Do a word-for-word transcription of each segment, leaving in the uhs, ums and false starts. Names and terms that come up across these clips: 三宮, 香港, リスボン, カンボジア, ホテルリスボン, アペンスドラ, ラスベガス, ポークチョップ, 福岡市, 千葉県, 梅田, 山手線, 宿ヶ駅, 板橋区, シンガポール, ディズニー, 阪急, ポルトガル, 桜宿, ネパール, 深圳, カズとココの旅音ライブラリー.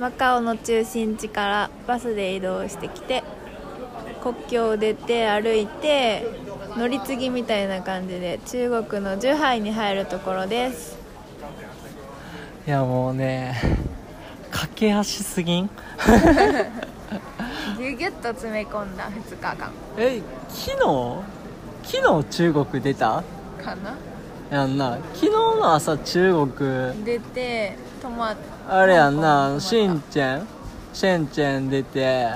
マカオの中心地からバスで移動してきて、国境を出て歩いて乗り継ぎみたいな感じで中国の珠海に入るところです。いやもうね、駆け足すぎんぎゅぎゅっと詰め込んだふつかかん。え、昨日昨日中国出たかなやんな。昨日の朝中国出て泊まっあれやんな、深圳深圳出て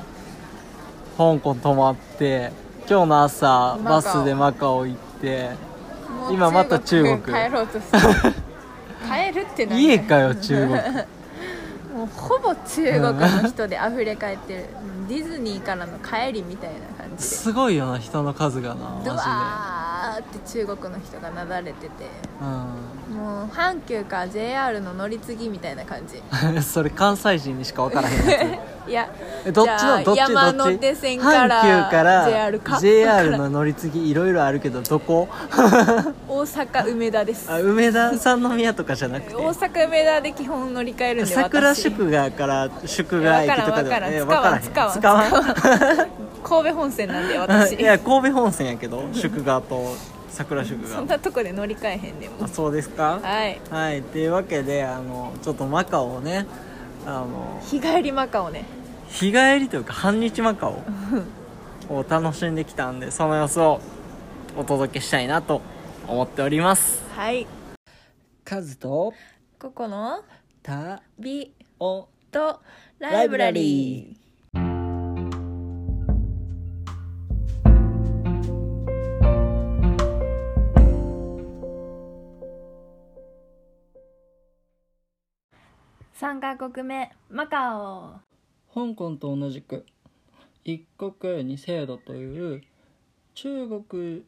香港泊まって、今日の朝バスでマカオ行って今また中国帰ろうとして帰るって何家かよ中国もうほぼ中国の人であふれ返ってるディズニーからの帰りみたいな感じですごいよな、人の数がなマジでドワーって中国の人がなだれてて、うん、もう阪急か ジェイアール の乗り継ぎみたいな感じそれ関西人にしか分からへんやついや、どっちのどっちどっち山手線から阪急から ジェイアール か ジェイアール の乗り継ぎいろいろあるけどどこ大阪梅田です。あ、梅田三宮とかじゃなくて大阪梅田で基本乗り換えるんで、私桜宿ヶから宿ヶ駅とかでも、ね、分からん分からん使わん神戸本線なんで私いや神戸本線やけど宿ヶと桜宿がそんなとこで乗り換えへんでも。あ、そうですか。はいはい。というわけであのちょっとマカオをね、あの日帰りマカオね、日帰りというか半日マカオを楽しんできたんで、その様子をお届けしたいなと思っております。はい。カズとココの旅音ライブラリー。さんかこくめ、マカオ。香港と同じく一国二制度という中国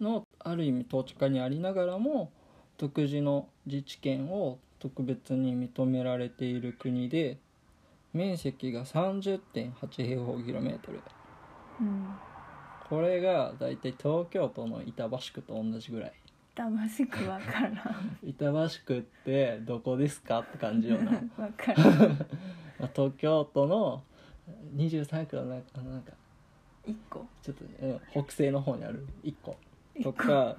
のある意味統治下にありながらも独自の自治権を特別に認められている国で、面積が さんじゅってんはちへいほうキロメートル、うん、これがだいたい東京都の板橋区と同じぐらい。板橋区わからん板橋区ってどこですかって感じよなわからん東京都のにじゅうさんくのなんかいっこちょっと、ね、北西の方にあるいっことか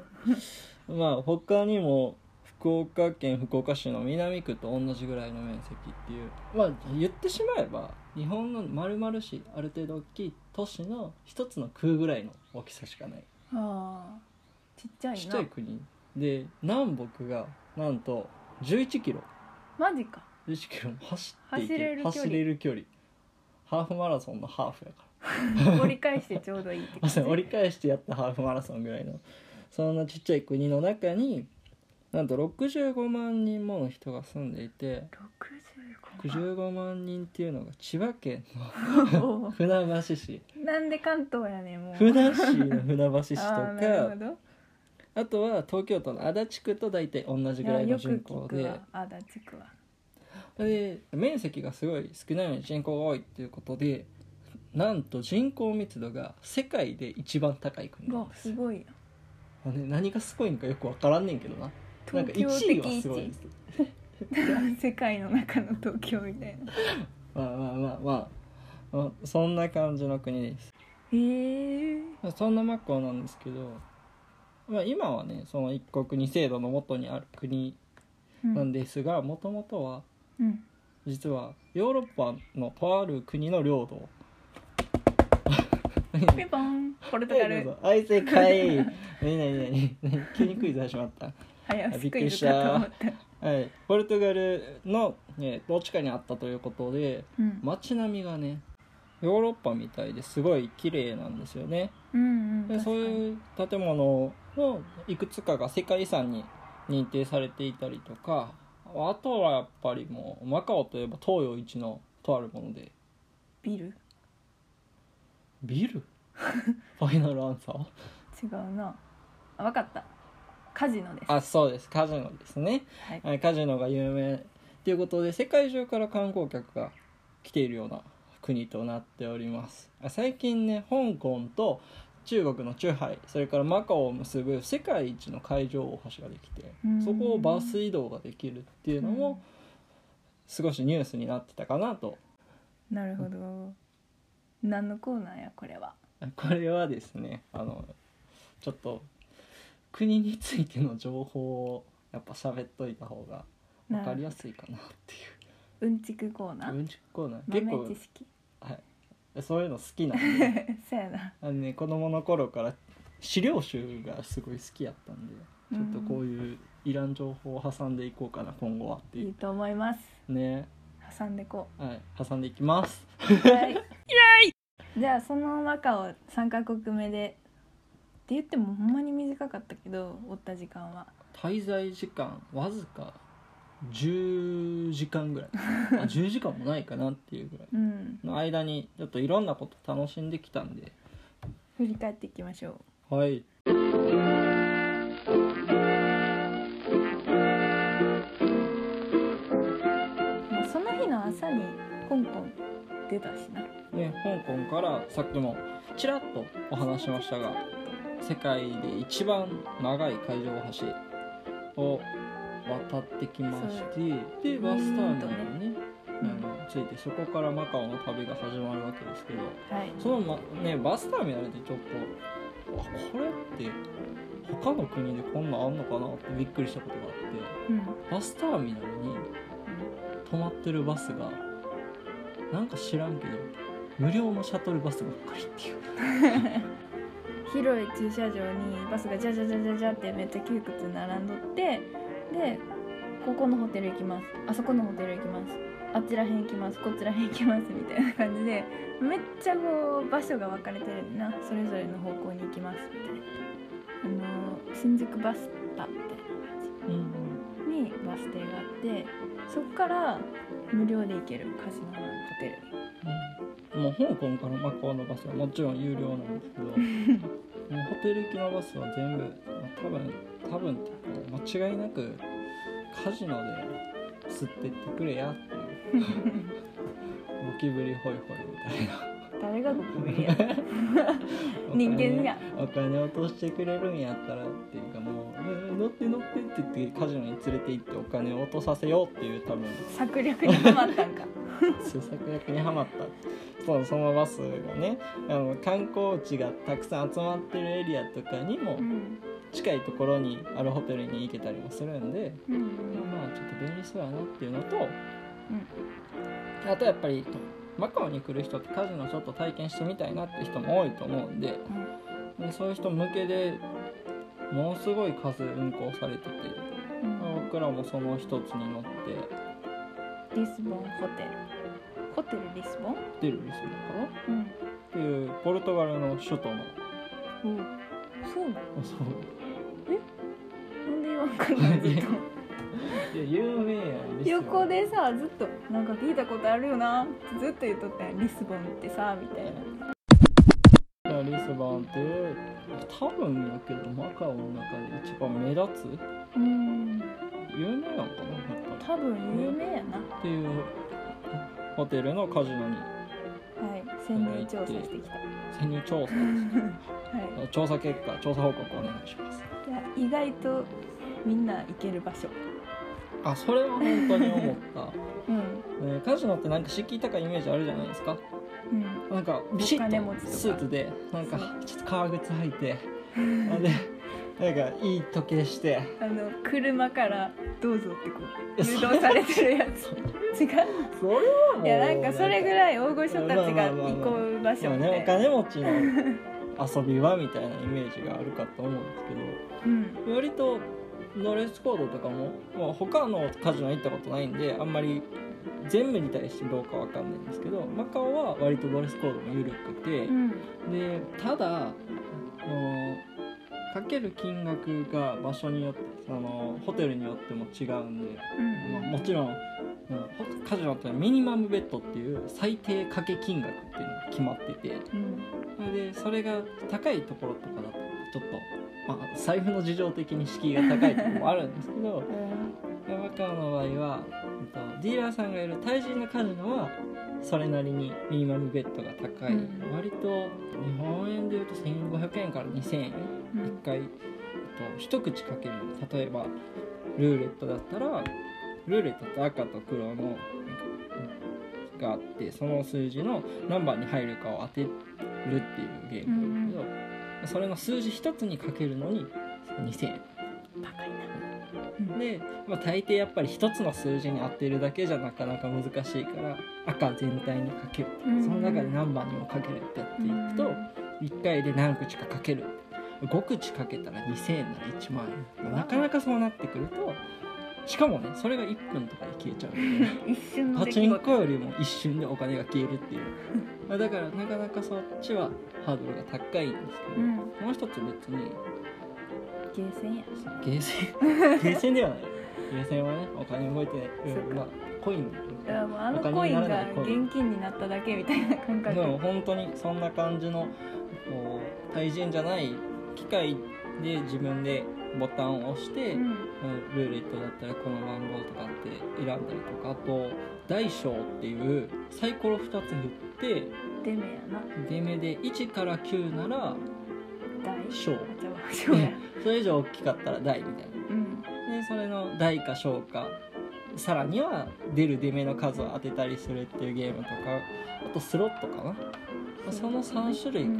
まあ他にも福岡県福岡市の南区と同じぐらいの面積っていう、まあ言ってしまえば日本の丸々市、ある程度大きい都市の一つの区ぐらいの大きさしかない。ああ、ちっちゃいな。ちっちゃい国で、南北がなんとじゅういちキロ。マジか。じゅういちキロも走っていける、走れる距離、ハーフマラソンのハーフやから折り返してちょうどいいって感じ折り返してやったハーフマラソンぐらいの、そんなちっちゃい国の中になんとろくじゅうごまんにんもの人が住んでいて、ろくじゅうごまんにんっていうのが千葉県の船橋市なんで関東やねんもう船橋の船橋市とか あ, なるほど。あとは東京都の足立区と大体同じぐらいの人口で、よく聞くわ足立区は。で、面積がすごい少ないのに人口が多いっていうことで、なんと人口密度が世界で一番高い国なんです。すごいな。何がすごいのかよく分からんねんけどな。なんかいちいはすごいです世界の中の東京みたいなまあまあまあまあ、まあ、そんな感じの国です。へえ。そんなマカオなんですけど、まあ、今はねその一国二制度のもとにある国なんですが、もともとはうん、実はヨーロッパのとある国の領土ピンポンポルトガルあい正解何何何急にクイズ始まった早すクイズだと思った、はい、ポルトガルのどっちかにあったということで、うん、街並みがねヨーロッパみたいですごい綺麗なんですよね、うんうん、でそういう建物のいくつかが世界遺産に認定されていたりとか、あとはやっぱりもうマカオといえば東洋一のとあるものでビルビルファイナルアンサー違うなあ、分かった、カジノです。あ、そうです、カジノですね、はい、カジノが有名ということで世界中から観光客が来ているような国となっております。最近ね香港と中国の珠海、それからマカオを結ぶ世界一の海上大橋ができて、そこをバス移動ができるっていうのも少しニュースになってたかなと。なるほど、うん、何のコーナーやこれは。これはですね、あのちょっと国についての情報をやっぱ喋っといた方が分かりやすいかなっていう。うんちくコーナー、うんちくコーナー豆知識、はい、そういうの好きなんでそうやな、あの、ね、子供の頃から資料集がすごい好きやったんで、ちょっとこういういらん情報を挟んでいこうかな今後はっていう。いいと思いますね。挟んでこう、はい、挟んでいきます、はい、イエイ。じゃあその和歌をさんかこくめでって言ってもほんまに短かったけど、おった時間は滞在時間わずかじゅうじかんぐらいあじゅうじかんもないかなっていうぐらいの間にちょっといろんなこと楽しんできたんで、振り返っていきましょう。はい、その日の朝に香港出たしな、ね、香港からさっきもちらっとお話しましたが、世界で一番長い海上橋を渡ってきまして、でバスターミナルに、ね、うん、ついて、そこからマカオの旅が始まるわけですけど、はい、その、まね、バスターミナルでちょっとあこれって他の国でこんなんあんのかなってびっくりしたことがあって、うん、バスターミナルに止まってるバスがなんか知らんけど無料のシャトルバスばっかりっていう広い駐車場にバスがジャジャジャジャジャってめっちゃ窮屈に並んどって、でここのホテル行きます、あそこのホテル行きます、あっちらへん行きます、こっちらへん行きますみたいな感じで、めっちゃこう場所が分かれてるな、それぞれの方向に行きますみたいな、あの新宿バスタみたいな感じにバス停があって、そこから無料で行けるカジノのホテル、うん、もう香港からマカオのバスはもちろん有料なんですけどもうホテル行きのバスは全部多分多分って間違いなくカジノで釣ってってくれやっていうゴキブリホイホイみたいな誰がゴキブリや人間やお金落としてくれるんやったらっていうか、もう乗って乗ってって言ってカジノに連れて行ってお金を落とさせようっていう多分策略にハマったんかそう策略にハマった。そう、そのバスがね、あの観光地がたくさん集まってるエリアとかにも、うん近いところにあるホテルに行けたりもするんで、うん、まあちょっと便利そうやなっていうのと、うん、あとやっぱりマカオに来る人ってカジノちょっと体験してみたいなって人も多いと思うんで、うん、でそういう人向けでものすごい数運行されてて、うん、僕らもその一つに乗ってリスボンホテルホテルリスボンホテルリスボンかな、うん、っていうポルトガルの首都の、うん、そうなの、そう有名やん。横でさずっとなんか聞いたことあるよなってずっと言っとったやん、リスボンってさみたいな。リスボンって多分やけどマカオの中で一番目立つ、うん、有名なんかな、多分有名やなっていうホテルのカジノに、はい、潜入調査してきた。潜入調査、はい、調査結果調査報告お願いします。意外とみんな行ける場所。あ、それは本当に思った、うんね、カジノってなんか敷居高いイメージあるじゃないですか、うん、なんかビシッとスーツでなんかちょっと革靴履いてでなんかいい時計してあの車からどうぞってこう誘導されてるやつ違うそれはもういやなんかそれぐらい大御所たちが行く場所みたいな、まあまあまあまあね、お金持ちの遊び場みたいなイメージがあるかと思うんですけど、うん、割とドレスコードとかも、まあ、他のカジノ行ったことないんであんまり全部に対してどうかわかんないんですけど、マカオは割とドレスコードも緩くて、うん、でただかける金額が場所によってあのホテルによっても違うんで、うん、まあ、もちろんカジノってミニマムベッドっていう最低掛け金額っていうのが決まってて、うん、でそれが高いところとかだとちょっと、まあ、財布の事情的に敷居が高いところもあるんですけどマカオの場合はディーラーさんがいる対人のカジノはそれなりにミニマムベッドが高い、うん、割と日本円でいうとせんごひゃくえんからにせんえん、うん、いっかい、えっと、一口かける、例えばルーレットだったらルーレットって赤と黒のがあってその数字の何番に入るかを当てるっていうゲームなんだけど、うんうん、それの数字一つにかけるのににせんえんバカになる。で、まあ、大抵やっぱり一つの数字に当てるだけじゃなかなか難しいから赤全体にかける、その中で何番にもかけるってやっていくといっかいで何口かかける、ごくちかけたらにせんえんならいちまんえん、なかなかそうなってくると、しかもねそれがいっぷんとかで消えちゃう一瞬の出来事、パチンコよりも一瞬でお金が消えるっていうまあだからなかなかそっちはハードルが高いんですけど、うん、もう一つ別にゲーセンやしな、ゲーセンゲーセンではないゲーセンはねお金動いてない、うん、まあコイン、あのコインが現金になっただけみたいな感覚でも本当にそんな感じのこう対人じゃない機械で自分でボタンを押して、うん、ルーレットだったらこの番号とかって選んだりとか、あと大小っていうサイコロふたつ振って出目やな、出目でいちからきゅうなら小、それ以上大きかったら大みたいな、うん、でそれの大か小か、さらには出る出目の数を当てたりするっていうゲームとか、あとスロットかな、そのさんしゅるいか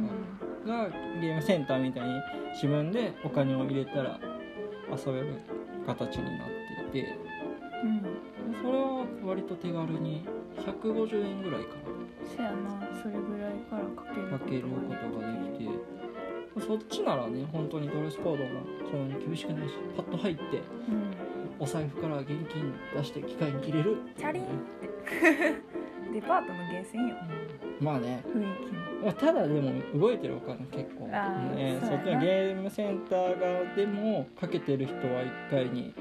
がゲームセンターみたいに自分でお金を入れたら遊べる形になっていて、うん、それは割と手軽にひゃくごじゅうえんぐらいかな、そやな、それぐらいからかけることができて、かけることができて、そっちならね本当にドレスコードもそんなに厳しくないし、パッと入って、うん、お財布から現金出して機械に入れる、チャリンってデパートのゲーセンよ、うん、まあね雰囲気、ただでも動いてるお金結構ね、そっちのゲームセンター側でもかけてる人はいっかいに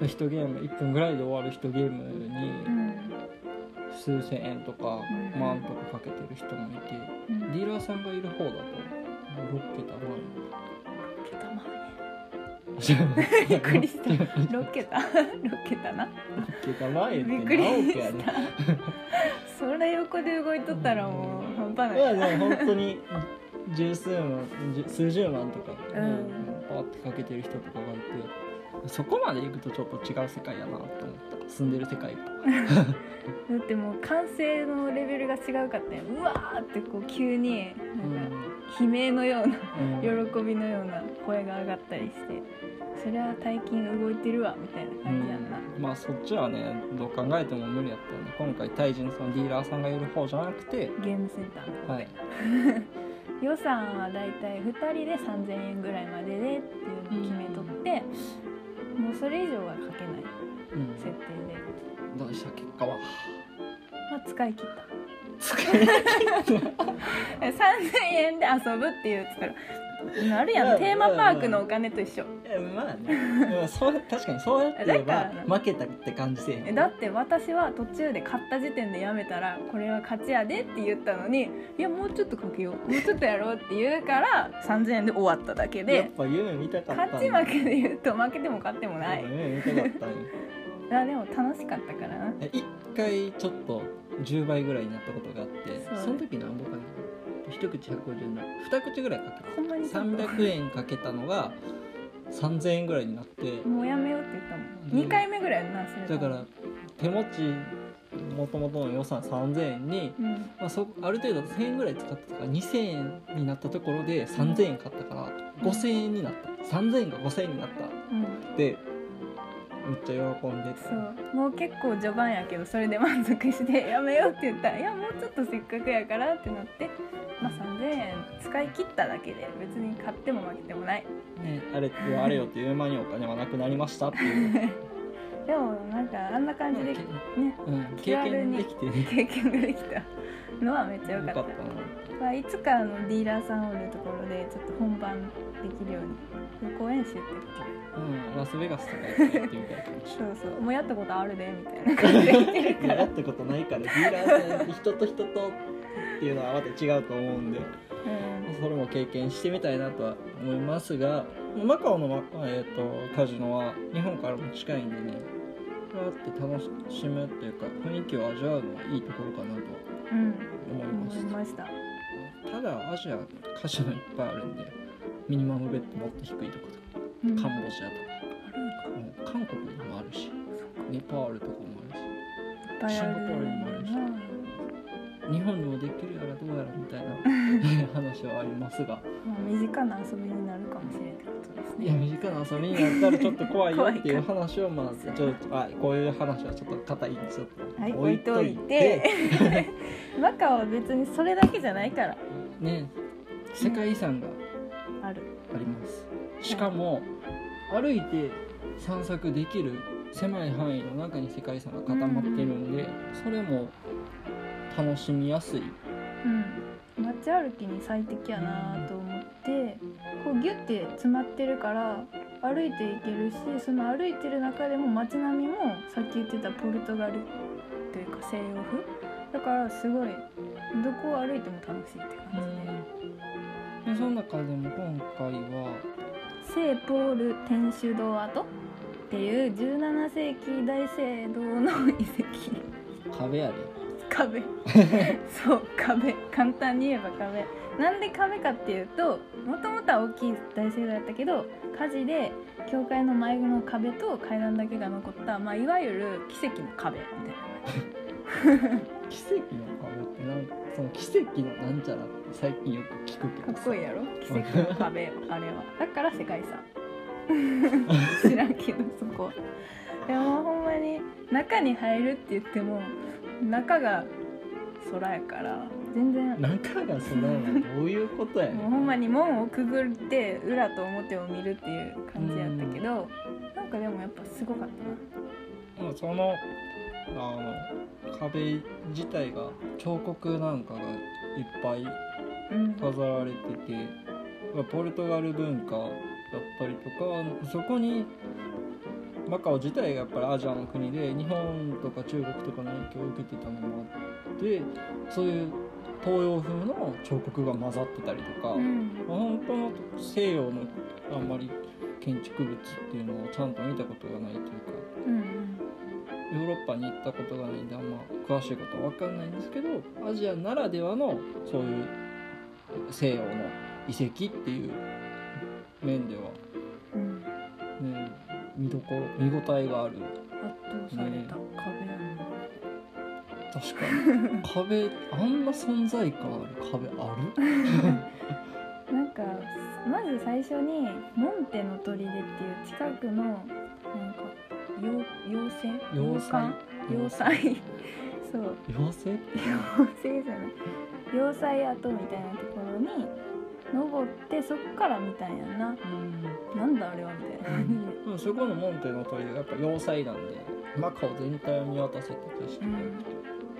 いちゲームいっぷんぐらいで終わるいちゲームに数千円とか万とかかけてる人もいて、うん、ディーラーさんがいる方だとろっけたまえびっくりした、ろっけたろっけたな、ろっけたまえって何億やねそれ横で動いとったらもう半端ない、いやでも本当に十数万数十万とか、うんうん、パーってかけてる人とかがいて、そこまで行くとちょっと違う世界やなと思った、住んでる世界がだってもう完成のレベルが違うかったよ、うわーってこう急になんか、うん、悲鳴のような、喜びのような声が上がったりして、そりゃ大金動いてるわみたいな感じやんな、うん、まあそっちはねどう考えても無理やったよね、今回対人そのディーラーさんがいる方じゃなくてゲームセンターの、はい予算はだいたいふたりでさんぜんえんぐらいまででっていうのを決めとって、うん、もうそれ以上はかけない、うん、設定で、どうでした結果は、まあ、使い切った、さんぜんえんで遊ぶっていうったらなるやん、まあ、テーマパークのお金と一緒、まあ、まあね、でもそう確かにそうやって言えば負けたって感じせえへん、だって私は途中で買った時点でやめたらこれは勝ちやでって言ったのに、いやもうちょっとかけようもうちょっとやろうって言うからさんぜんえんで終わっただけで、やっぱ夢見たかった、勝ち負けで言うと負けても勝ってもない、夢見たかったんやでも楽しかったからな、いっかいちょっとじゅうばいぐらいになったことがあって、 そ, その時何ぼかな、一口ひゃくごじゅうえんのにくちぐらいかけた、さんびゃくえんかけたのがさんぜんえんぐらいになって、もうやめようって言ったもん、にかいめぐらいな、それだから手持ちもともとの予算さんぜんえんに、うん、まあ、そある程度せんえんぐらい使ってたからにせんえんになったところでさんぜんえん買ったからごせんえんになった、さんぜんえんがごせんえんになった、うん、でめっちゃ喜んでて、そうもう結構序盤やけどそれで満足してやめようって言ったら、いやもうちょっとせっかくやからってなって、まあ、さんぜんえん使い切っただけで別に買っても負けてもない、ね、あれってあれよっていう間にお金はなくなりましたっていうでもなんかあんな感じで、ね、うん、経験できて、ね、経験ができたのはめっちゃ良かった、よかった、まあ、いつかあのディーラーさんおるところでちょっと本番できるように予行演習って言って、うん、ラスベガスとかやってみたいそうそう、もうやったことあるでみたいな感じで言ってるからやったことないからディーラーさん人と人とっていうのはまた違うと思うんで、うん、それも経験してみたいなとは思いますが、マカオの、えー、とカジノは日本からも近いんでね、こうやって楽しむっていうか雰囲気を味わうのはいいところかなと思います、うん、思いました。ただアジアカジノいっぱいあるんで、ミニマムベッドもっと低いところとか、カンボジアとか、うん、もう韓国にもあるし、ネパールとかもあるし、シンガポールにもあるし、日本でもできるやらどうやらみたいな話はありますが、まあ、身近な遊びになるかもしれないことですね。いや、身近な遊びになったらちょっと怖いよっていう話をまあちょっとあこういう話はちょっと固いんですよ、はい、置いといてマカオは別にそれだけじゃないからね、世界遺産があるあります、はい、しかも歩いて散策できる狭い範囲の中に世界遺産が固まっているので、うん、それも楽しみやすい、うん、街歩きに最適やなと思って、うん、こうギュッて詰まってるから歩いていけるし、その歩いてる中でも街並みもさっき言ってたポルトガルというか西洋風だからすごいどこを歩いても楽しいって感じで、うん、その中でも今回は聖ポール天主堂跡っていうじゅうななせいき大聖堂の遺跡。壁やで壁そう壁、簡単に言えば壁なんで壁かっていうと、もともとは大きい大聖堂だったけど火事で教会の前の壁と階段だけが残った、まあ、いわゆる奇跡の壁みたいな奇跡の壁ってなんかその奇跡のなんちゃらって最近よく聞くけど、かっこいいやろ奇跡の壁あれはだから世界遺産知らんけどそこでもほんまに中に入るって言っても中が空やから全然中が空はどういうことやねんもうほんまに門をくぐって裏と表を見るっていう感じやったけど、んなんかでもやっぱすごかったな。でもそのあの壁自体が彫刻なんかがいっぱい飾られてて、うん、ポルトガル文化だったりとか、そこにマカオ自体がやっぱりアジアの国で日本とか中国とかの影響を受けてたのもあって、そういう東洋風の彫刻が混ざってたりとか、うん、本当の西洋のあんまり建築物っていうのをちゃんと見たことがないというか、うん、ヨーロッパに行ったことがないんであんま詳しいことは分かんないんですけど、アジアならではのそういう西洋の遺跡っていう面では、うんね、見どころ見応えがある。圧倒された、ね、壁なの。確かに壁あんな存在感ある壁あるなんかまず最初にモンテの砦っていう近くのなんか妖精妖怪妖怪そう妖精妖精じゃない要塞跡みたいなところに登ってそこから見たんやんな、うん、なんだあれはみたいな、うん、そこのモンテの鳥がやっぱ要塞なんでマカオ全体を見渡せた景色で、うん、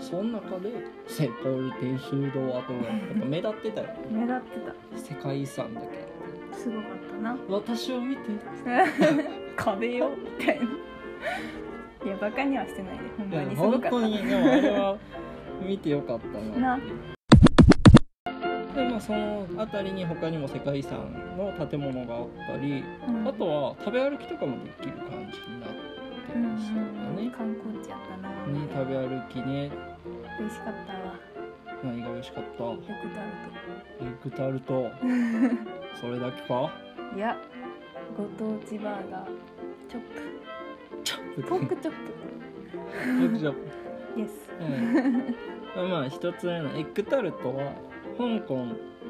その中で聖ポール天主堂跡がやっぱ目立ってたよ、ね、目立ってた世界遺産だけすごかったな。私を見て壁よみたいないやバカにはしてないでほんまにすごかった。本当にでもあれは見てよかったなってな。でまあ、その辺りに他にも世界遺産の建物があったり、うん、あとは食べ歩きとかもできる感じになってましたね、うんうん、観光地やったな、ね、食べ歩きね。美味しかったわ。何が美味しかった？エッグタルト。エッグタルトそれだけか？いや、ご当地バーガーチョップチョップポークチョップポークチョップイエス、うん、まあ一つ目のエッグタルトは香港、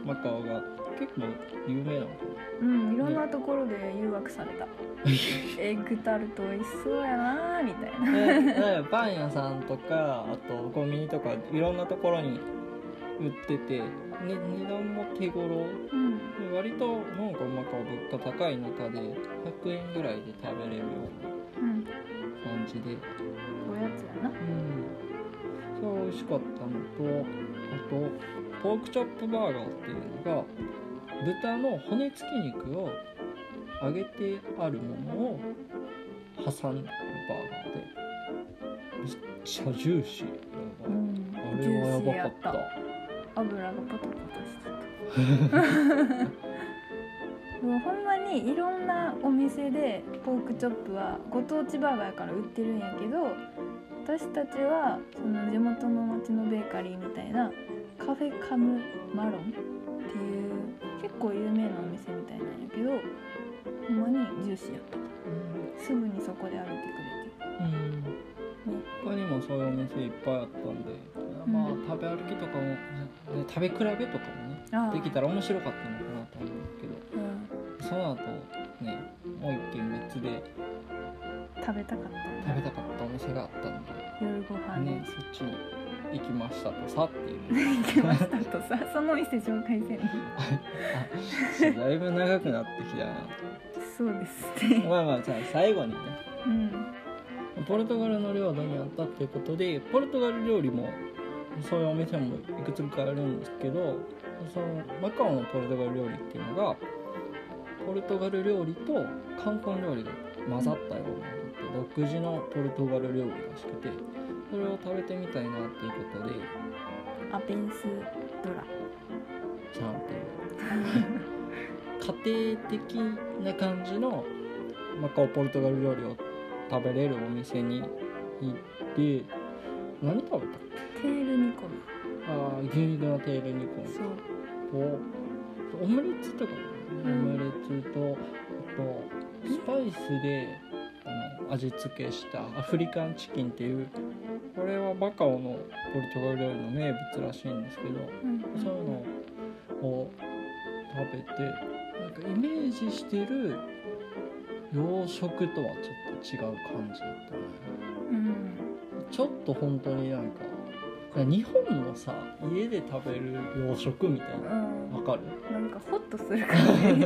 マカオが結構有名なのかな。うん、いろんなところで誘惑された、ね、エッグタルト美味しそうやなーみたいな、ね、パン屋さんとかあとコンビニとかいろんなところに売ってて、ね、値段も手頃、うん、割と香港、マカオ物価高い中でひゃくえんぐらいで食べれるような感じで、うん、おやつやな、うん、それは美味しかったのと、あとポークチョップバーガーっていうのが豚の骨付き肉を揚げてあるものを挟んだバーガーでめっちゃジューシーなバーガー、うん、あれはやばかった。油がパタパタしてたもうほんまにいろんなお店でポークチョップはご当地バーガーから売ってるんやけど、私たちはその地元の町のベーカリーみたいなカフェカムマロンっていう結構有名なお店みたいなんやけど、ほんまにジューシーやった、うん、すぐにそこで歩いてくれて、うん、他にもそういうお店いっぱいあったんで、から、まあうん、食べ歩きとかも食べ比べとかもねできたら面白かったのかなと思うけど、うん、その後ねもう一軒別で食べたかった食べたかったお店があったので夜ご飯ねそっちに行きましたとさっていう行きましたとさその店紹介せんのだいぶ長くなってきたなそうですねまあまあじゃあ最後にね、うん、ポルトガルの領土にあったっていうことでポルトガル料理もそういうお店もいくつかあるんですけどそのマカオのポルトガル料理っていうのがポルトガル料理とカンコン料理が混ざったような、うん、独自のポルトガル料理らしくてそれを食べてみたいなっていうことでアペンスドラちゃんっていう家庭的な感じのマカオポルトガル料理を食べれるお店に行って何食べたっけ？テール煮込みあ牛肉のテール煮込みそうオムレツとか、ねうん、オムレツとあとスパイスであの味付けしたアフリカンチキンっていうこれはマカオのポルトガル料理の名物らしいんですけど、うんうん、そういうのを食べてなんかイメージしてる洋食とはちょっと違う感じだったね、うん、ちょっと本当になんか日本のさ家で食べる洋食みたいなわ、うん、かるなんかホッとする感じ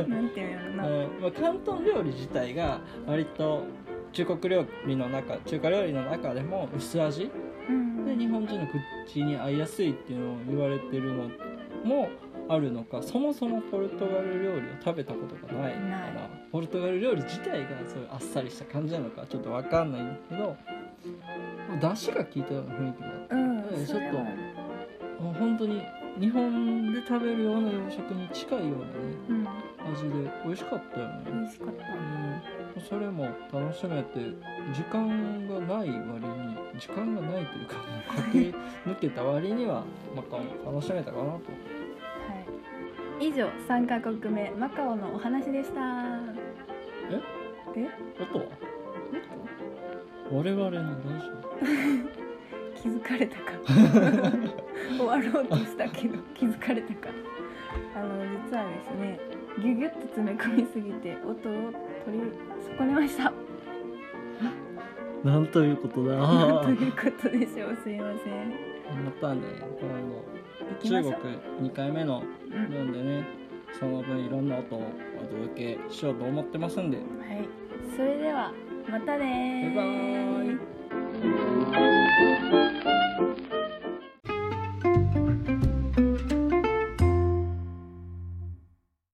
なんていうんやろな、うんまあ、広東料理自体が割と中国料理の中中華料理の中でも薄味、うん、で日本人の口に合いやすいっていうのを言われてるのもあるのかそもそもポルトガル料理を食べたことがないからポルトガル料理自体がそういうあっさりした感じなのかちょっとわかんないんですけど出汁が効いたような雰囲気があって、うんちょっと本当に日本で食べるような洋食に近いような、ねうん、味で美味しかったよね美味しかった、うん、それも楽しめて時間がない割に時間がないというか駆け抜けた割にはマカオ楽しめたかなと、はい、以上さんカ国目マカオのお話でした。え？え？音は？音？我々の大丈夫気づかれたか終わろうとしたけど気づかれたかあの実はですねギュギュッと詰め込みすぎて音を取り損ねましたなんということだなんということでしょうすいませんまたね今度中国にかいめの分でね、うん、その分いろんな音をお届けしようと思ってますんで、はい、それではまたねバイバイThank you.